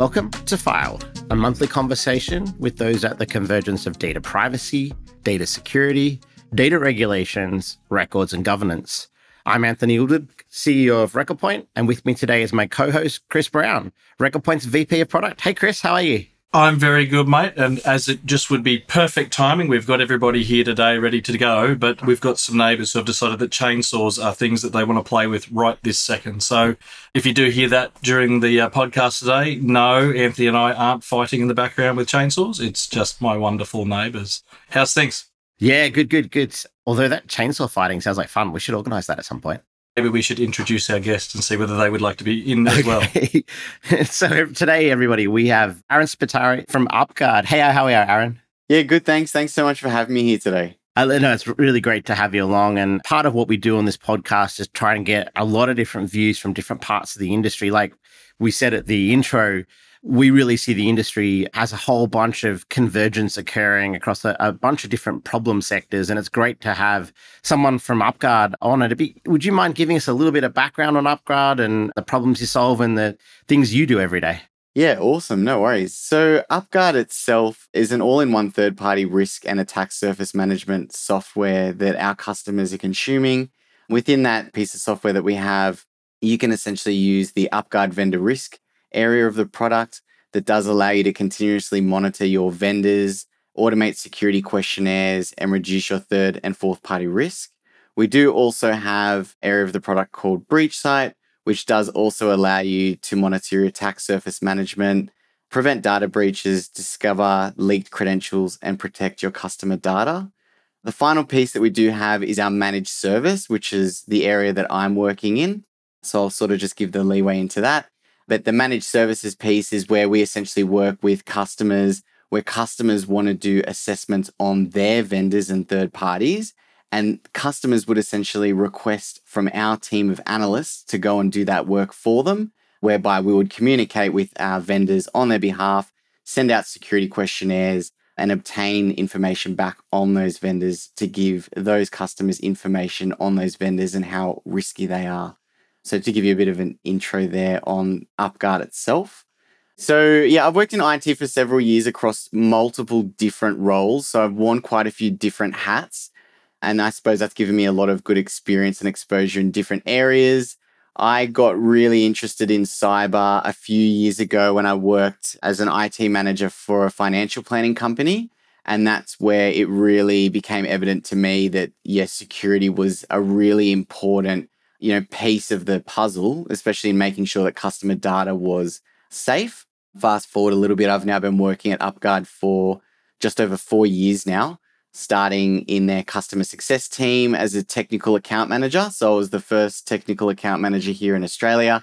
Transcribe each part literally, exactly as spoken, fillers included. Welcome to Filed, a monthly conversation with those at the convergence of data privacy, data security, data regulations, records, and governance. I'm Anthony Uldib, C E O of RecordPoint, and with me today is my co-host, Chris Brown, RecordPoint's V P of Product. Hey, Chris, how are you? I'm very good, mate. And as it just would be perfect timing, we've got everybody here today ready to go, but we've got some neighbours who have decided that chainsaws are things that they want to play with right this second. So if you do hear that during the uh, podcast today, no, Anthony and I aren't fighting in the background with chainsaws. It's just my wonderful neighbours. How's things? Yeah, good, good, good. Although that chainsaw fighting sounds like fun. We should organise that at some point. Maybe we should introduce our guests and see whether they would like to be in as okay. well. So today, everybody, we have Aaron Spiteri from UpGuard. Hey, how are you, Aaron? Yeah, good, thanks. Thanks so much for having me here today. I know it's really great to have you along. And part of what we do on this podcast is try and get a lot of different views from different parts of the industry. Like we said at the intro, we really see the industry as a whole bunch of convergence occurring across a, a bunch of different problem sectors. And it's great to have someone from UpGuard on it. Be, would you mind giving us a little bit of background on UpGuard and the problems you solve and the things you do every day? Yeah, awesome. No worries. So UpGuard itself is an all-in-one third-party risk and attack surface management software that our customers are consuming. Within that piece of software that we have, you can essentially use the UpGuard vendor risk area of the product that does allow you to continuously monitor your vendors, automate security questionnaires, and reduce your third and fourth party risk. We do also have an area of the product called BreachSight, which does also allow you to monitor your attack surface management, prevent data breaches, discover leaked credentials, and protect your customer data. The final piece that we do have is our managed service, which is the area that I'm working in. So I'll sort of just give the leeway into that. But the managed services piece is where we essentially work with customers, where customers want to do assessments on their vendors and third parties. And customers would essentially request from our team of analysts to go and do that work for them, whereby we would communicate with our vendors on their behalf, send out security questionnaires, and obtain information back on those vendors to give those customers information on those vendors and how risky they are. So to give you a bit of an intro there on UpGuard itself. So yeah, I've worked in I T for several years across multiple different roles. So I've worn quite a few different hats. And I suppose that's given me a lot of good experience and exposure in different areas. I got really interested in cyber a few years ago when I worked as an I T manager for a financial planning company. And that's where it really became evident to me that, yes, security was a really important you know, piece of the puzzle, especially in making sure that customer data was safe. Fast forward a little bit, I've now been working at UpGuard for just over four years now, starting in their customer success team as a technical account manager. So I was the first technical account manager here in Australia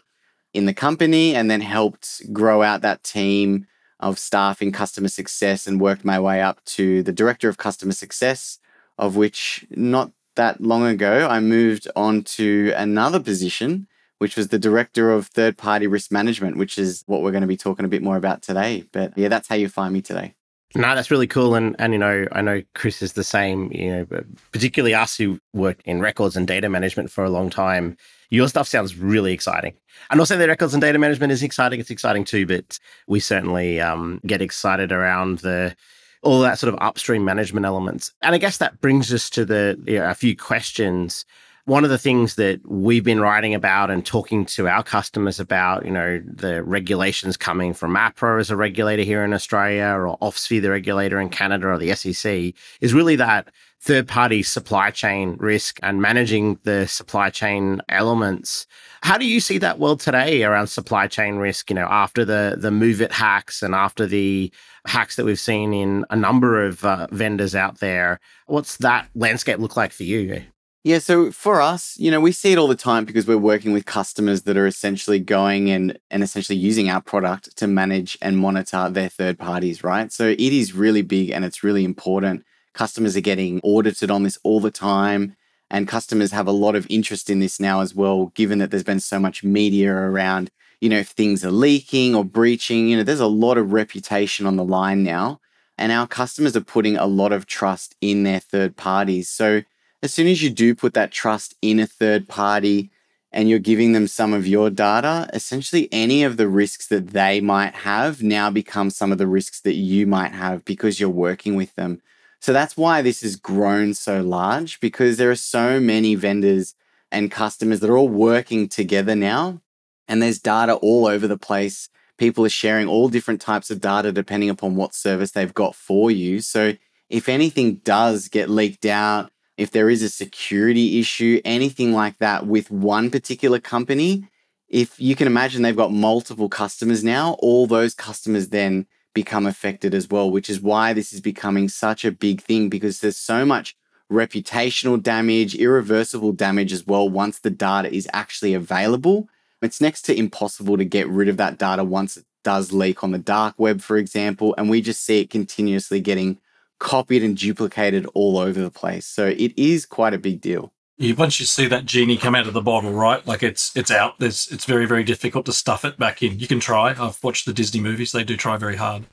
in the company and then helped grow out that team of staff in customer success and worked my way up to the director of customer success, of which not that long ago, I moved on to another position, which was the director of third-party risk management, which is what we're going to be talking a bit more about today. But yeah, that's how you find me today. No, that's really cool. And, and you know, I know Chris is the same, you know, particularly us who worked in records and data management for a long time. Your stuff sounds really exciting. And also the records and data management is exciting. It's exciting too, but we certainly um, get excited around the all that sort of upstream management elements. And I guess that brings us to the you know, a few questions. One of the things that we've been writing about and talking to our customers about, you know, the regulations coming from APRA as a regulator here in Australia or O S F I, the regulator in Canada or the S E C, is really that third-party supply chain risk and managing the supply chain elements. How do you see that world today around supply chain risk, you know, after the the MOVEit hacks and after the hacks that we've seen in a number of uh, vendors out there? What's that landscape look like for you? Yeah, so for us, you know, we see it all the time because we're working with customers that are essentially going and, and essentially using our product to manage and monitor their third parties, right? So it is really big and it's really important. Customers are getting audited on this all the time, and customers have a lot of interest in this now as well, given that there's been so much media around, you know, if things are leaking or breaching, you know, there's a lot of reputation on the line now, and our customers are putting a lot of trust in their third parties. So as soon as you do put that trust in a third party, and you're giving them some of your data, essentially any of the risks that they might have now become some of the risks that you might have because you're working with them. So that's why this has grown so large, because there are so many vendors and customers that are all working together now, and there's data all over the place. People are sharing all different types of data depending upon what service they've got for you. So if anything does get leaked out, if there is a security issue, anything like that with one particular company, if you can imagine they've got multiple customers now, all those customers then become affected as well, which is why this is becoming such a big thing, because there's so much reputational damage, irreversible damage as well once the data is actually available. It's next to impossible to get rid of that data once it does leak on the dark web, for example, and we just see it continuously getting copied and duplicated all over the place. So it is quite a big deal. Yeah, once you see that genie come out of the bottle, right? Like it's it's out. There's, it's very, very difficult to stuff it back in. You can try. I've watched the Disney movies. They do try very hard.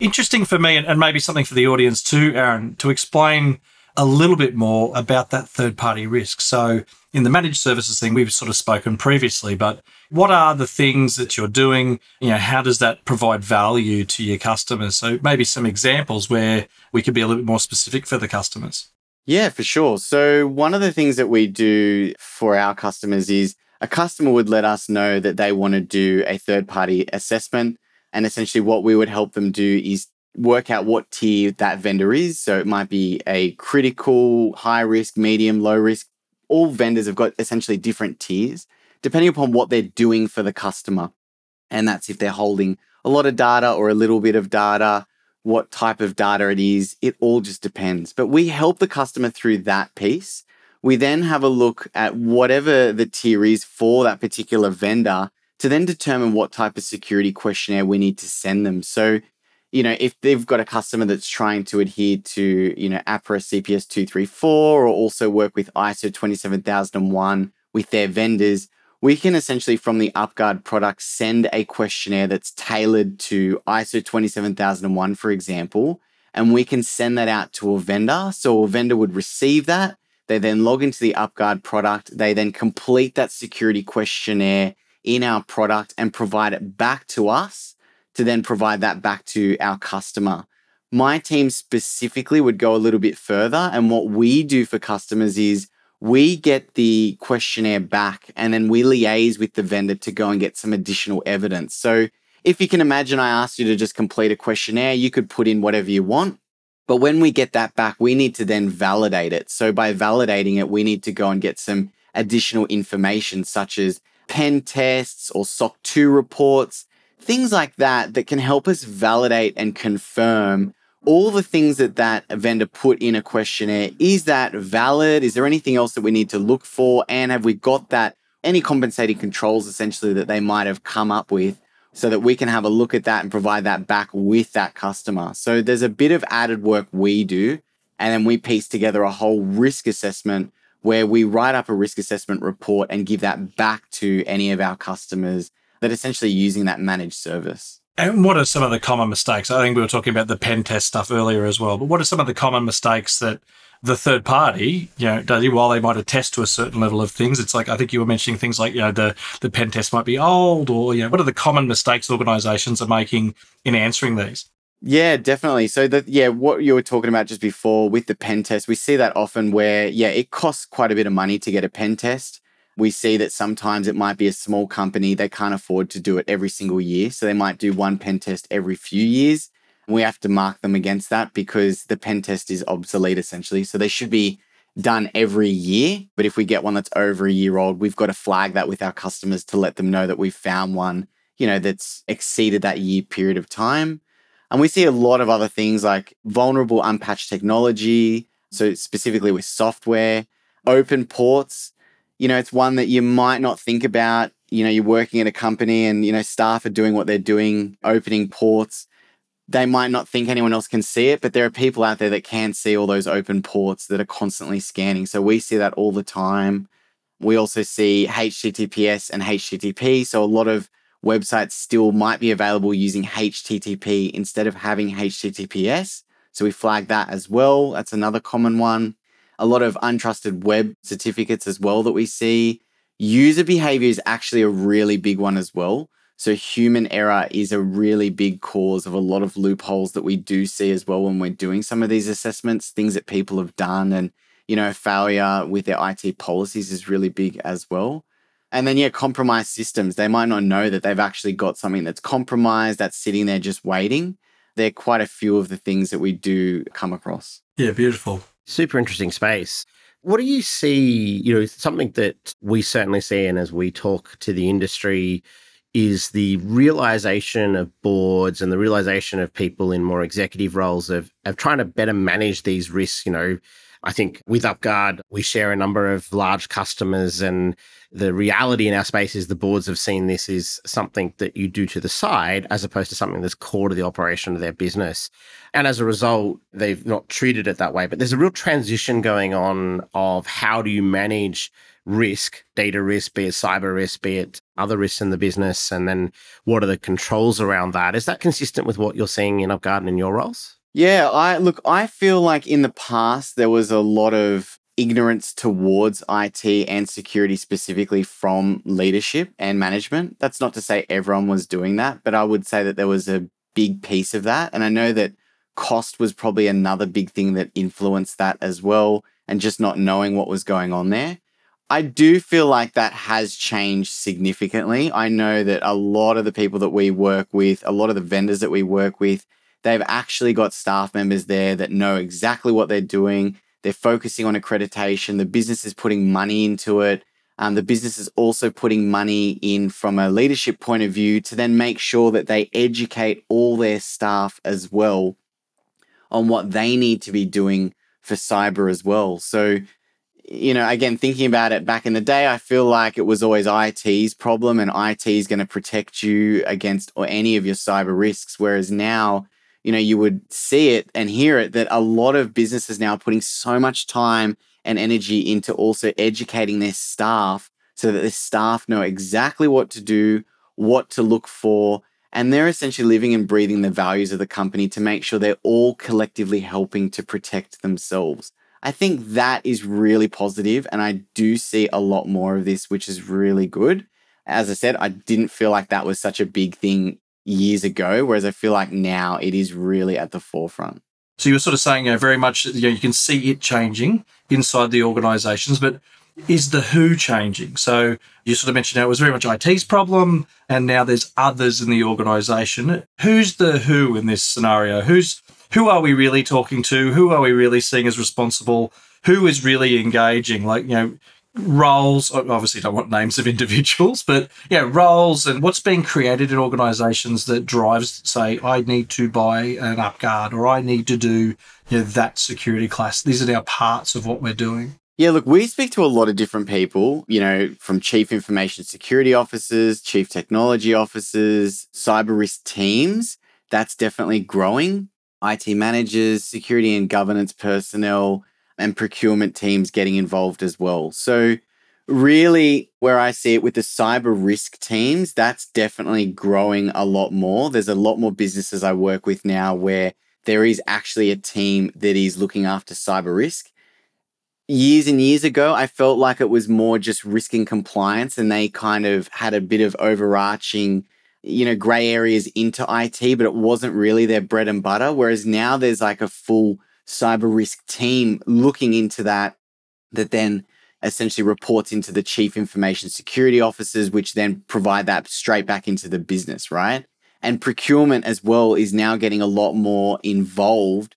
Interesting for me, and, and maybe something for the audience too, Aaron, to explain a little bit more about that third-party risk. So in the managed services thing, we've sort of spoken previously, but what are the things that you're doing? You know, how does that provide value to your customers? So maybe some examples where we could be a little bit more specific for the customers. Yeah, for sure. So one of the things that we do for our customers is a customer would let us know that they want to do a third-party assessment. And essentially what we would help them do is work out what tier that vendor is. So it might be a critical, high risk, medium, low risk. All vendors have got essentially different tiers depending upon what they're doing for the customer. And that's if they're holding a lot of data or a little bit of data, what type of data it is, it all just depends. But we help the customer through that piece. We then have a look at whatever the tier is for that particular vendor to then determine what type of security questionnaire we need to send them. So you know, if they've got a customer that's trying to adhere to, you know, APRA C P S two thirty-four or also work with I S O twenty-seven thousand one with their vendors, we can essentially from the UpGuard product send a questionnaire that's tailored to I S O twenty-seven thousand one, for example, and we can send that out to a vendor. So a vendor would receive that. They then log into the UpGuard product. They then complete that security questionnaire in our product and provide it back to us to then provide that back to our customer. My team specifically would go a little bit further, and what we do for customers is we get the questionnaire back and then we liaise with the vendor to go and get some additional evidence. So if you can imagine, I asked you to just complete a questionnaire, you could put in whatever you want, but when we get that back, we need to then validate it. So by validating it, we need to go and get some additional information such as pen tests or S O C two reports, things like that that can help us validate and confirm all the things that that vendor put in a questionnaire. Is that valid? Is there anything else that we need to look for? And have we got that, any compensating controls essentially that they might have come up with, so that we can have a look at that and provide that back with that customer. So there's a bit of added work we do, and then we piece together a whole risk assessment where we write up a risk assessment report and give that back to any of our customers that essentially using that managed service. And what are some of the common mistakes? I think we were talking about the pen test stuff earlier as well, but what are some of the common mistakes that the third party, you know, does, while they might attest to a certain level of things, it's like, I think you were mentioning things like, you know, the, the pen test might be old, or, you know, what are the common mistakes organizations are making in answering these? Yeah, definitely. So the, yeah, what you were talking about just before with the pen test, we see that often where, yeah, it costs quite a bit of money to get a pen test. We see that sometimes it might be a small company. They can't afford to do it every single year. So they might do one pen test every few years. We have to mark them against that because the pen test is obsolete essentially. So they should be done every year. But if we get one that's over a year old, we've got to flag that with our customers to let them know that we've found one, you know, that's exceeded that year period of time. And we see a lot of other things like vulnerable unpatched technology. So specifically with software, open ports. You know, it's one that you might not think about. You know, you're working at a company and, you know, staff are doing what they're doing, opening ports. They might not think anyone else can see it, but there are people out there that can see all those open ports that are constantly scanning. So we see that all the time. We also see H T T P S and H T T P. So a lot of websites still might be available using H T T P instead of having H T T P S. So we flag that as well. That's another common one. A lot of untrusted web certificates as well that we see. User behavior is actually a really big one as well. So human error is a really big cause of a lot of loopholes that we do see as well when we're doing some of these assessments, things that people have done, and, you know, failure with their I T policies is really big as well. And then, yeah, compromised systems. They might not know that they've actually got something that's compromised, that's sitting there just waiting. They're quite a few of the things that we do come across. Yeah, beautiful. Super interesting space. What do you see, you know, something that we certainly see, and as we talk to the industry, is the realization of boards and the realization of people in more executive roles of, of trying to better manage these risks. You know, I think with UpGuard, we share a number of large customers, and the reality in our space is the boards have seen this as something that you do to the side as opposed to something that's core to the operation of their business. And as a result, they've not treated it that way. But there's a real transition going on of how do you manage risk, data risk, be it cyber risk, be it other risks in the business, and then what are the controls around that? Is that consistent with what you're seeing in UpGuard and in your roles? Yeah, I look, I feel like in the past, there was a lot of ignorance towards I T and security specifically from leadership and management. That's not to say everyone was doing that, but I would say that there was a big piece of that. And I know that cost was probably another big thing that influenced that as well, and just not knowing what was going on there. I do feel like that has changed significantly. I know that a lot of the people that we work with, a lot of the vendors that we work with, they've actually got staff members there that know exactly what they're doing. They're focusing on accreditation. The business is putting money into it. Um, the business is also putting money in from a leadership point of view to then make sure that they educate all their staff as well on what they need to be doing for cyber as well. So, you know, again, thinking about it back in the day, I feel like it was always I T's problem, and I T is going to protect you against or any of your cyber risks. Whereas now, you know, you would see it and hear it that a lot of businesses now are putting so much time and energy into also educating their staff so that their staff know exactly what to do, what to look for. And they're essentially living and breathing the values of the company to make sure they're all collectively helping to protect themselves. I think that is really positive, and I do see a lot more of this, which is really good. As I said, I didn't feel like that was such a big thing years ago, whereas I feel like now it is really at the forefront. So you were sort of saying, you know, very much, you know, you can see it changing inside the organisations, but is the who changing? So you sort of mentioned how it was very much I T's problem, and now there's others in the organisation. Who's the who in this scenario? Who's Who are we really talking to? Who are we really seeing as responsible? Who is really engaging? Like, you know, roles, obviously don't want names of individuals, but yeah, roles and what's being created in organisations that drives, say, I need to buy an UpGuard, or I need to do, you know, that security class. These are now parts of what we're doing. Yeah, look, we speak to a lot of different people, you know, from chief information security officers, chief technology officers, cyber risk teams. That's definitely growing. I T managers, security and governance personnel, and procurement teams getting involved as well. So really where I see it with the cyber risk teams, that's definitely growing a lot more. There's a lot more businesses I work with now where there is actually a team that is looking after cyber risk. Years and years ago, I felt like it was more just risk and compliance, and they kind of had a bit of overarching, you know, grey areas into I T, but it wasn't really their bread and butter. Whereas now there's like a full cyber risk team looking into that, that then essentially reports into the chief information security officers, which then provide that straight back into the business, right? And procurement as well is now getting a lot more involved,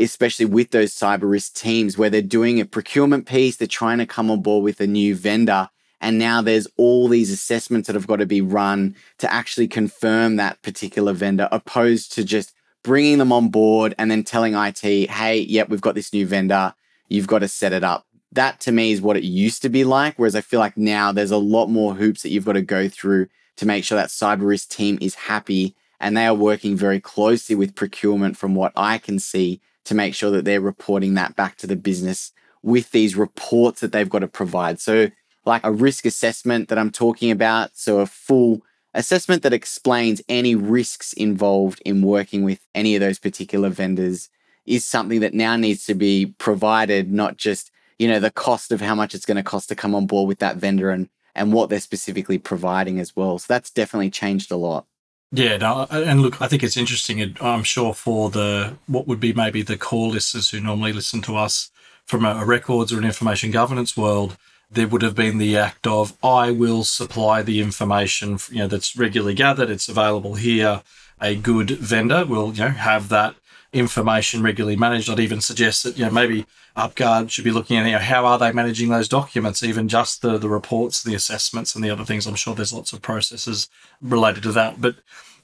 especially with those cyber risk teams where they're doing a procurement piece, they're trying to come on board with a new vendor. And now there's all these assessments that have got to be run to actually confirm that particular vendor, opposed to just bringing them on board and then telling I T, hey, yep, we've got this new vendor. You've got to set it up. That to me is what it used to be like, whereas I feel like now there's a lot more hoops that you've got to go through to make sure that cyber risk team is happy. And they are working very closely with procurement from what I can see to make sure that they're reporting that back to the business with these reports that they've got to provide. So like a risk assessment that I'm talking about. So a full assessment that explains any risks involved in working with any of those particular vendors is something that now needs to be provided, not just, you know, the cost of how much it's going to cost to come on board with that vendor and and what they're specifically providing as well. So that's definitely changed a lot. Yeah, no, and look, I think it's interesting, I'm sure, for the what would be maybe the core listeners who normally listen to us from a records or an information governance world, there would have been the act of, I will supply the information, you know, that's regularly gathered, it's available here. A good vendor will, you know, have that information regularly managed. I'd even suggest that, you know, maybe UpGuard should be looking at, you know, how are they managing those documents, even just the, the reports, the assessments and the other things. I'm sure there's lots of processes related to that. But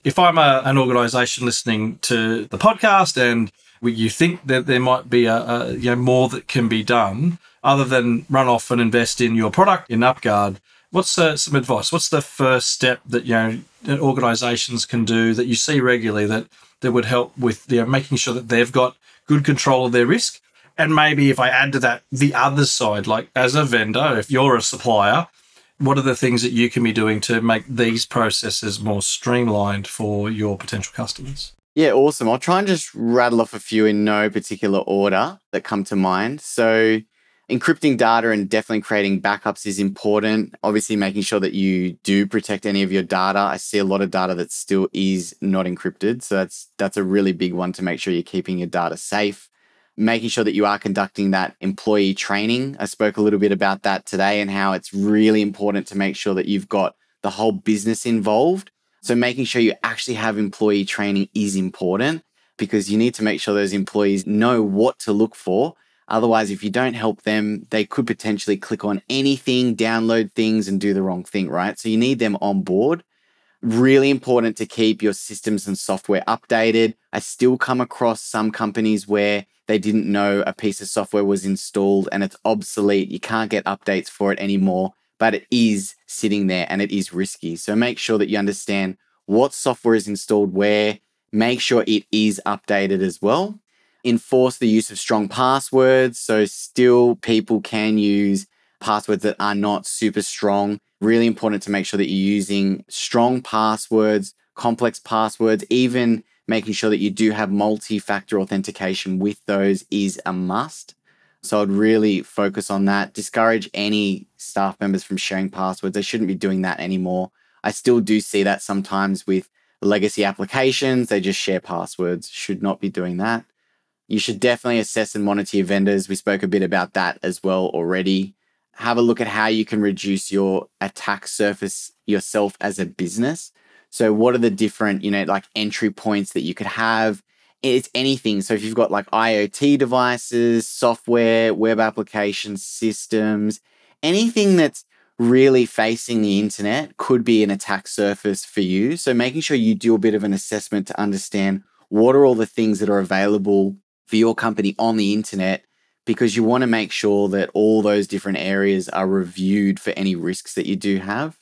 if I'm a, an organisation listening to the podcast and you think that there might be a, a you know more that can be done other than run off and invest in your product in UpGuard, what's uh, some advice? What's the first step that, you know, organisations can do that you see regularly that that would help with, you know, making sure that they've got good control of their risk? And maybe if I add to that the other side, like as a vendor, if you're a supplier, what are the things that you can be doing to make these processes more streamlined for your potential customers? Yeah, awesome. I'll try and just rattle off a few in no particular order that come to mind. So encrypting data and definitely creating backups is important. Obviously, making sure that you do protect any of your data. I see a lot of data that still is not encrypted. So that's that's a really big one to make sure you're keeping your data safe. Making sure that you are conducting that employee training. I spoke a little bit about that today and how it's really important to make sure that you've got the whole business involved. So making sure you actually have employee training is important because you need to make sure those employees know what to look for. Otherwise, if you don't help them, they could potentially click on anything, download things and do the wrong thing, right? So you need them on board. Really important to keep your systems and software updated. I still come across some companies where they didn't know a piece of software was installed and it's obsolete. You can't get updates for it anymore. But it is sitting there and it is risky. So make sure that you understand what software is installed where, make sure it is updated as well. Enforce the use of strong passwords. So still people can use passwords that are not super strong. Really important to make sure that you're using strong passwords, complex passwords, even making sure that you do have multi-factor authentication with those is a must. So I'd really focus on that. Discourage any staff members from sharing passwords. They shouldn't be doing that anymore. I still do see that sometimes with legacy applications. They just share passwords. Should not be doing that. You should definitely assess and monitor your vendors. We spoke a bit about that as well already. Have a look at how you can reduce your attack surface yourself as a business. So what are the different, you know, like entry points that you could have? It's anything. So if you've got like I O T devices, software, web application systems, anything that's really facing the internet could be an attack surface for you. So making sure you do a bit of an assessment to understand what are all the things that are available for your company on the internet, because you want to make sure that all those different areas are reviewed for any risks that you do have.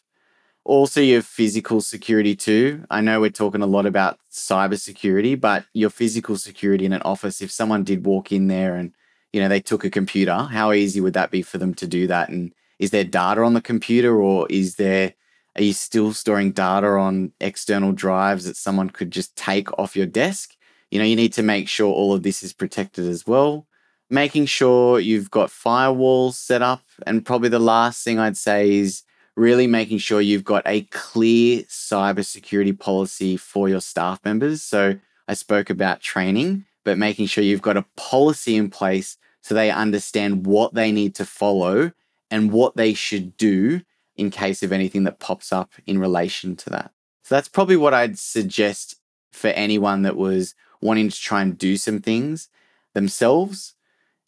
Also, your physical security too. I know we're talking a lot about cybersecurity, but your physical security in an office, if someone did walk in there and, you know, they took a computer, how easy would that be for them to do that? And is there data on the computer or is there, are you still storing data on external drives that someone could just take off your desk? You know, you need to make sure all of this is protected as well. Making sure you've got firewalls set up. And probably the last thing I'd say is really making sure you've got a clear cybersecurity policy for your staff members. So I spoke about training, but making sure you've got a policy in place so they understand what they need to follow and what they should do in case of anything that pops up in relation to that. So that's probably what I'd suggest for anyone that was wanting to try and do some things themselves.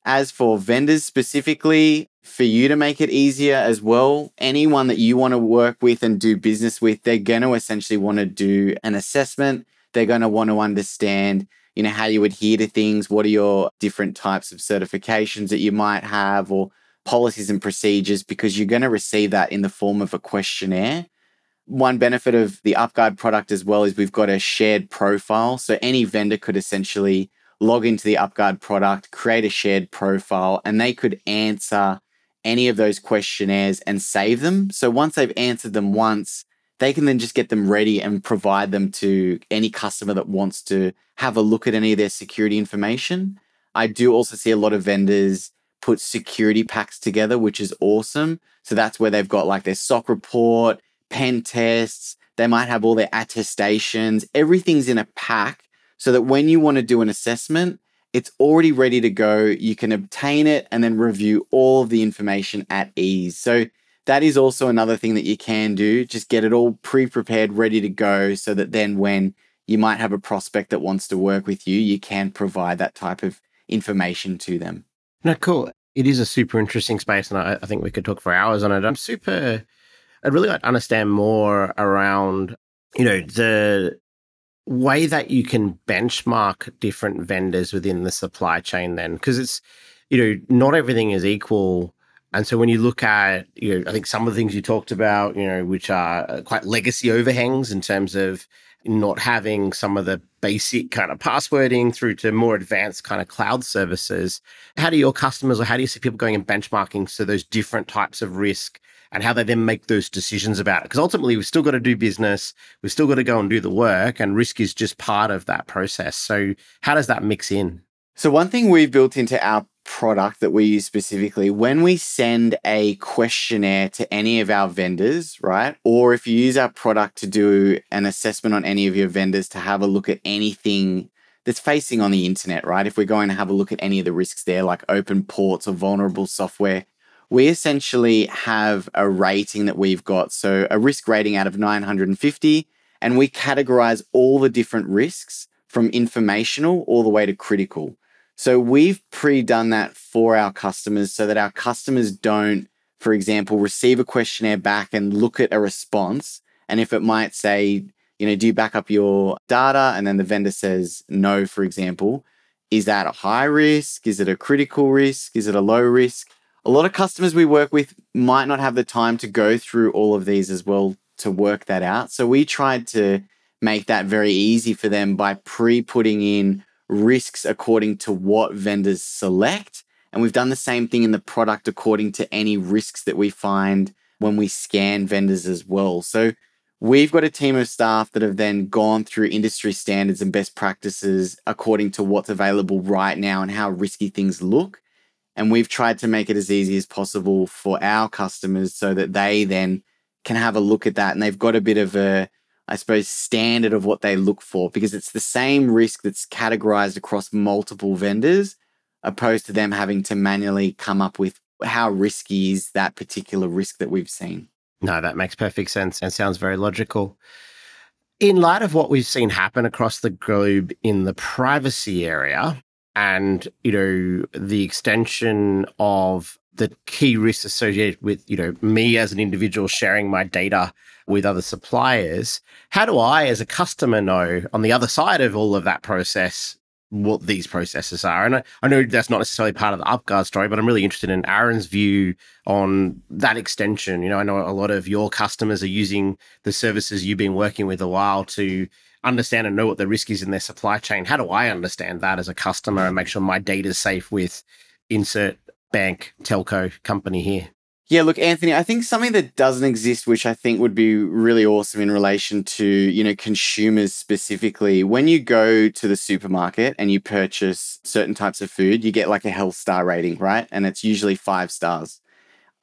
As for vendors specifically, for you to make it easier as well, anyone that you want to work with and do business with, they're going to essentially want to do an assessment. They're going to want to understand, you know, how you adhere to things. What are your different types of certifications that you might have or policies and procedures, because you're going to receive that in the form of a questionnaire. One benefit of the UpGuard product as well is we've got a shared profile. So any vendor could essentially log into the UpGuard product, create a shared profile, and they could answer any of those questionnaires and save them. So once they've answered them once, they can then just get them ready and provide them to any customer that wants to have a look at any of their security information. I do also see a lot of vendors put security packs together, which is awesome. So that's where they've got like their S O C report, pen tests. They might have all their attestations. Everything's in a pack so that when you want to do an assessment, it's already ready to go. You can obtain it and then review all of the information at ease. So that is also another thing that you can do. Just get it all pre-prepared, ready to go so that then when you might have a prospect that wants to work with you, you can provide that type of information to them. No, cool. It is a super interesting space and I, I think we could talk for hours on it. I'm super... I'd really like to understand more around, you know, the way that you can benchmark different vendors within the supply chain then, because it's, you know, not everything is equal. And so when you look at, you know, I think some of the things you talked about, you know, which are quite legacy overhangs in terms of not having some of the basic kind of passwording through to more advanced kind of cloud services, how do your customers or how do you see people going and benchmarking so those different types of risk and how they then make those decisions about it? Because ultimately, we've still got to do business. We've still got to go and do the work, and risk is just part of that process. So how does that mix in? So one thing we've built into our product that we use specifically, when we send a questionnaire to any of our vendors, right? Or if you use our product to do an assessment on any of your vendors to have a look at anything that's facing on the internet, right? If we're going to have a look at any of the risks there, like open ports or vulnerable software, we essentially have a rating that we've got. So a risk rating out of nine hundred fifty, and we categorize all the different risks from informational all the way to critical. So we've pre-done that for our customers so that our customers don't, for example, receive a questionnaire back and look at a response. And if it might say, you know, do you back up your data? And then the vendor says no, for example, is that a high risk? Is it a critical risk? Is it a low risk? A lot of customers we work with might not have the time to go through all of these as well to work that out. So we tried to make that very easy for them by pre-putting in risks according to what vendors select. And we've done the same thing in the product according to any risks that we find when we scan vendors as well. So we've got a team of staff that have then gone through industry standards and best practices according to what's available right now and how risky things look. And we've tried to make it as easy as possible for our customers so that they then can have a look at that. And they've got a bit of a, I suppose, standard of what they look for, because it's the same risk that's categorized across multiple vendors, opposed to them having to manually come up with how risky is that particular risk that we've seen. No, that makes perfect sense and sounds very logical. In light of what we've seen happen across the globe in the privacy area, and, you know, the extension of the key risks associated with, you know, me as an individual sharing my data with other suppliers, how do I as a customer know on the other side of all of that process what these processes are? And I, I know that's not necessarily part of the UpGuard story, but I'm really interested in Aaron's view on that extension. You know, I know a lot of your customers are using the services you've been working with a while to understand and know what the risk is in their supply chain. How do I understand that as a customer and make sure my data is safe with insert bank, telco company here? Yeah, look, Anthony, I think something that doesn't exist, which I think would be really awesome in relation to, you know, consumers specifically, when you go to the supermarket and you purchase certain types of food, you get like a health star rating, right? And it's usually five stars.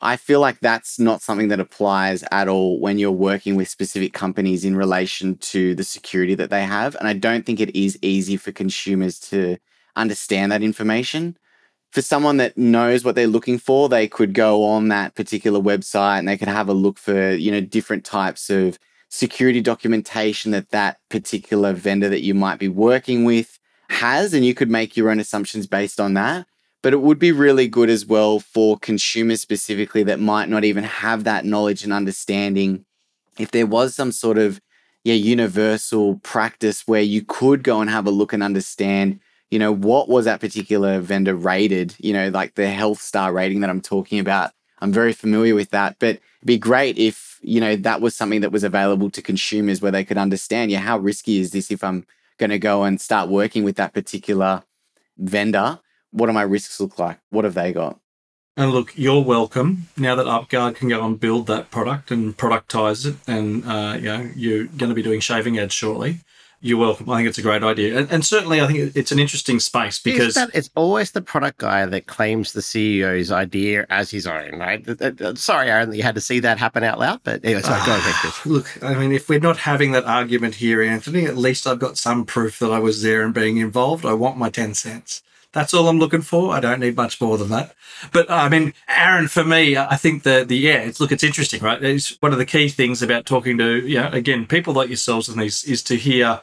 I feel like that's not something that applies at all when you're working with specific companies in relation to the security that they have. And I don't think it is easy for consumers to understand that information. For someone that knows what they're looking for, they could go on that particular website and they could have a look for, you know, different types of security documentation that that particular vendor that you might be working with has, and you could make your own assumptions based on that. But it would be really good as well for consumers specifically that might not even have that knowledge and understanding. If there was some sort of yeah, universal practice where you could go and have a look and understand, you know, what was that particular vendor rated, you know, like the health star rating that I'm talking about. I'm very familiar with that, but it'd be great if, you know, that was something that was available to consumers where they could understand, yeah, how risky is this if I'm going to go and start working with that particular vendor? What do my risks look like? What have they got? And look, you're welcome. Now that UpGuard can go and build that product and productize it, and uh, you know, you're going to be doing shaving ads shortly, You're welcome. I think it's a great idea. And, and certainly, I think it's an interesting space because... It's, it's always the product guy that claims the C E O's idea as his own, right? Sorry, Aaron, that you had to see that happen out loud, but anyway, sorry, go ahead, Chris. Look, I mean, if we're not having that argument here, Anthony, at least I've got some proof that I was there and being involved. I want my ten cents. That's all I'm looking for. I don't need much more than that. But, I mean, Aaron, for me, I think the, the yeah, it's, look, it's interesting, right? It's one of the key things about talking to, you know, again, people like yourselves and these is to hear...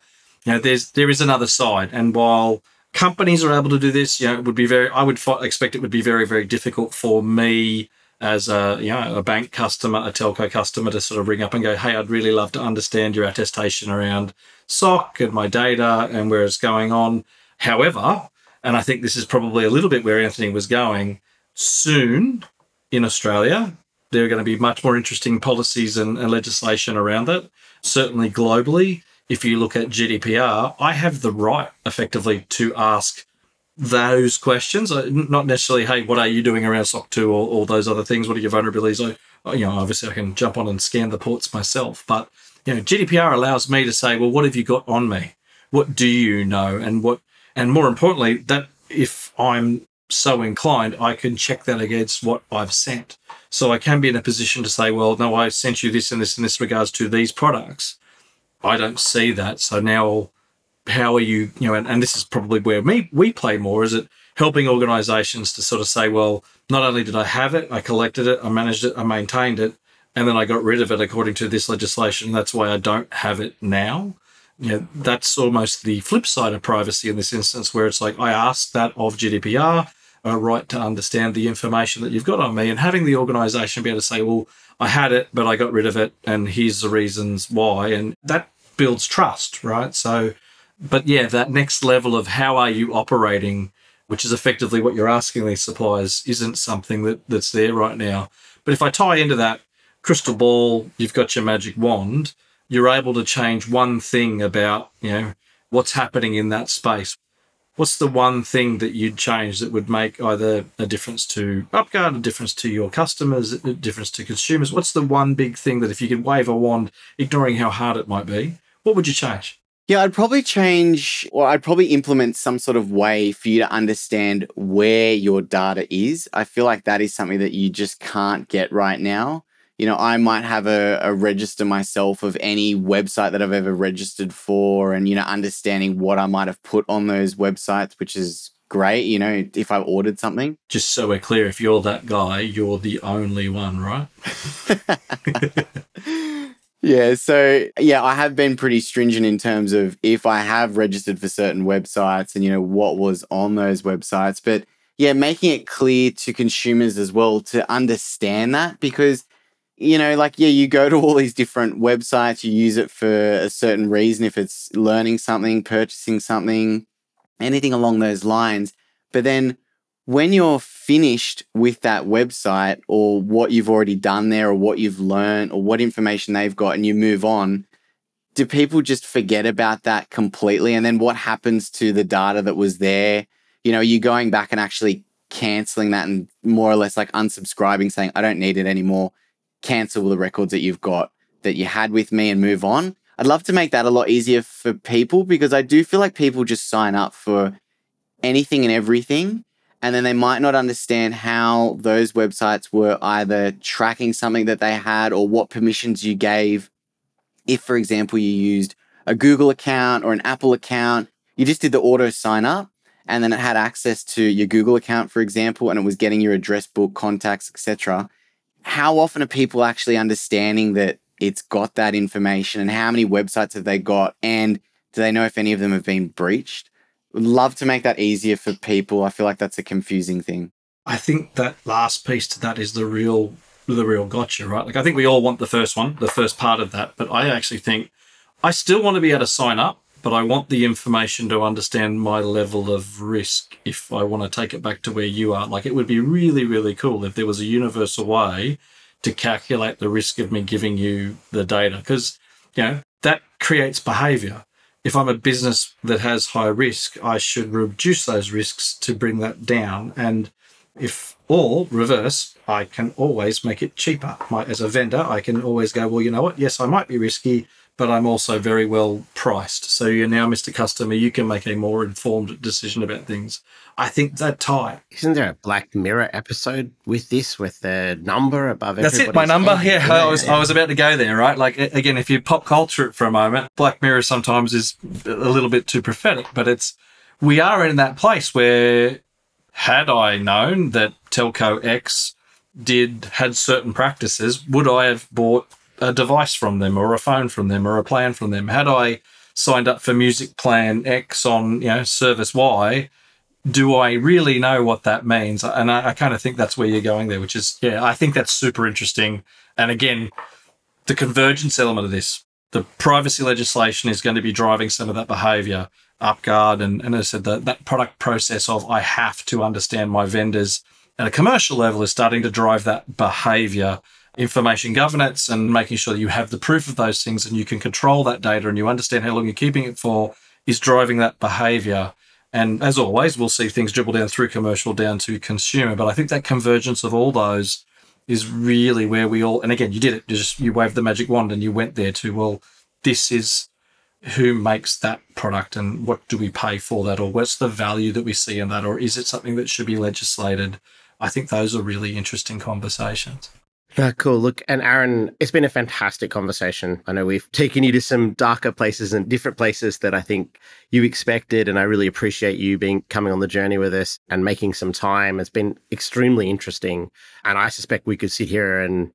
You know, there's there is another side, and while companies are able to do this, you know, it would be very. I would f- expect it would be very, very difficult for me as a you know a bank customer, a telco customer, to sort of ring up and go, "Hey, I'd really love to understand your attestation around S O C and my data and where it's going on." However, and I think this is probably a little bit where Anthony was going. Soon in Australia, there are going to be much more interesting policies and, and legislation around that. Certainly globally. If you look at G D P R, I have the right, effectively, to ask those questions. Not necessarily, hey, what are you doing around S O C two or all those other things? What are your vulnerabilities? I, you know, obviously, I can jump on and scan the ports myself. But you know, G D P R allows me to say, well, what have you got on me? What do you know? And what, and more importantly, that if I'm so inclined, I can check that against what I've sent. So I can be in a position to say, well, no, I sent you this and this and this regards to these products. I don't see that. So now how are you, you know, and, and this is probably where me we play more, is it helping organisations to sort of say, well, not only did I have it, I collected it, I managed it, I maintained it, and then I got rid of it according to this legislation. That's why I don't have it now. You know, that's almost the flip side of privacy in this instance where it's like I asked that of G D P R, a right to understand the information that you've got on me, and having the organisation be able to say, well, I had it, but I got rid of it, and here's the reasons why. And that builds trust, right? So, but yeah, that next level of how are you operating, which is effectively what you're asking these suppliers, isn't something that, that's there right now. But if I tie into that crystal ball, you've got your magic wand, you're able to change one thing about, you know, what's happening in that space. What's the one thing that you'd change that would make either a difference to UpGuard, a difference to your customers, a difference to consumers? What's the one big thing that if you could wave a wand, ignoring how hard it might be, what would you change? Yeah, I'd probably change, or I'd probably implement some sort of way for you to understand where your data is. I feel like that is something that you just can't get right now. You know, I might have a, a register myself of any website that I've ever registered for and, you know, understanding what I might have put on those websites, which is great, you know, if I ordered something. Just so we're clear, if you're that guy, you're the only one, right? Yeah, so, yeah, I have been pretty stringent in terms of if I have registered for certain websites and, you know, what was on those websites. But, yeah, making it clear to consumers as well to understand that, because... You know, like, yeah, you go to all these different websites, you use it for a certain reason, if it's learning something, purchasing something, anything along those lines. But then when you're finished with that website or what you've already done there or what you've learned or what information they've got and you move on, do people just forget about that completely? And then what happens to the data that was there? You know, are you going back and actually cancelling that and more or less like unsubscribing, saying, I don't need it anymore? Cancel the records that you've got that you had with me and move on. I'd love to make that a lot easier for people because I do feel like people just sign up for anything and everything, and then they might not understand how those websites were either tracking something that they had or what permissions you gave. If, for example, you used a Google account or an Apple account, you just did the auto sign up and then it had access to your Google account, for example, and it was getting your address book, contacts, et cetera. How often are people actually understanding that it's got that information and how many websites have they got and do they know if any of them have been breached? Would love to make that easier for people. I feel like that's a confusing thing. I think that last piece to that is the real the real gotcha, right? Like I think we all want the first one, the first part of that, but I actually think I still want to be able to sign up, but I want the information to understand my level of risk if I want to take it back to where you are. Like it would be really, really cool if there was a universal way to calculate the risk of me giving you the data because, you know, that creates behaviour. If I'm a business that has high risk, I should reduce those risks to bring that down. And if all reverse, I can always make it cheaper. My, as a vendor, I can always go, well, you know what? Yes, I might be risky, but I'm also very well priced. So you're now, Mister Customer, you can make a more informed decision about things. I think that tie. Isn't there a Black Mirror episode with this, with the number above everybody's head? That's it, my number. Yeah, yeah, I was I was about to go there, right? Like, again, if you pop culture it for a moment, Black Mirror sometimes is a little bit too prophetic, but it's we are in that place where had I known that Telco X did had certain practices, would I have bought a device from them or a phone from them or a plan from them? Had I signed up for music plan X on, you know, service Y, do I really know what that means? And I, I kind of think that's where you're going there, which is, yeah, I think that's super interesting. And again, the convergence element of this, the privacy legislation is going to be driving some of that behaviour. UpGuard and, and as I said, the, that product process of I have to understand my vendors at a commercial level is starting to drive that behaviour. Information governance and making sure that you have the proof of those things and you can control that data and you understand how long you're keeping it for is driving that behaviour. And as always, we'll see things dribble down through commercial down to consumer. But I think that convergence of all those is really where we all, and again, you did it, you just you waved the magic wand and you went there to, well, this is who makes that product and what do we pay for that, or what's the value that we see in that, or is it something that should be legislated? I think those are really interesting conversations. Yeah, cool. Look, and Aaron, it's been a fantastic conversation. I know we've taken you to some darker places and different places that I think you expected, and I really appreciate you being coming on the journey with us and making some time. It's been extremely interesting, and I suspect we could sit here and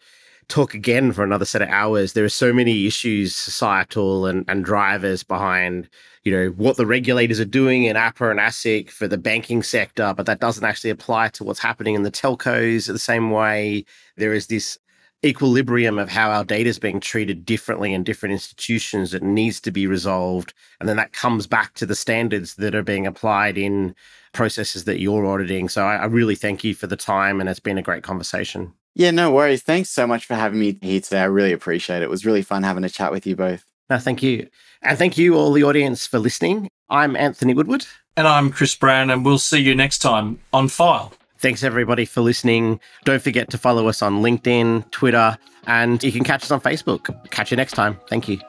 talk again for another set of hours. There are so many issues, societal and, and drivers behind, you know, what the regulators are doing in APRA and ASIC for the banking sector, but that doesn't actually apply to what's happening in the telcos the same way. There is this equilibrium of how our data is being treated differently in different institutions that needs to be resolved. And then that comes back to the standards that are being applied in processes that you're auditing. So I, I really thank you for the time, and it's been a great conversation. Yeah, no worries. Thanks so much for having me here today. I really appreciate it. It was really fun having a chat with you both. No, thank you. And thank you all the audience for listening. I'm Anthony Woodward. And I'm Chris Brown, and we'll see you next time on File. Thanks everybody for listening. Don't forget to follow us on LinkedIn, Twitter, and you can catch us on Facebook. Catch you next time. Thank you.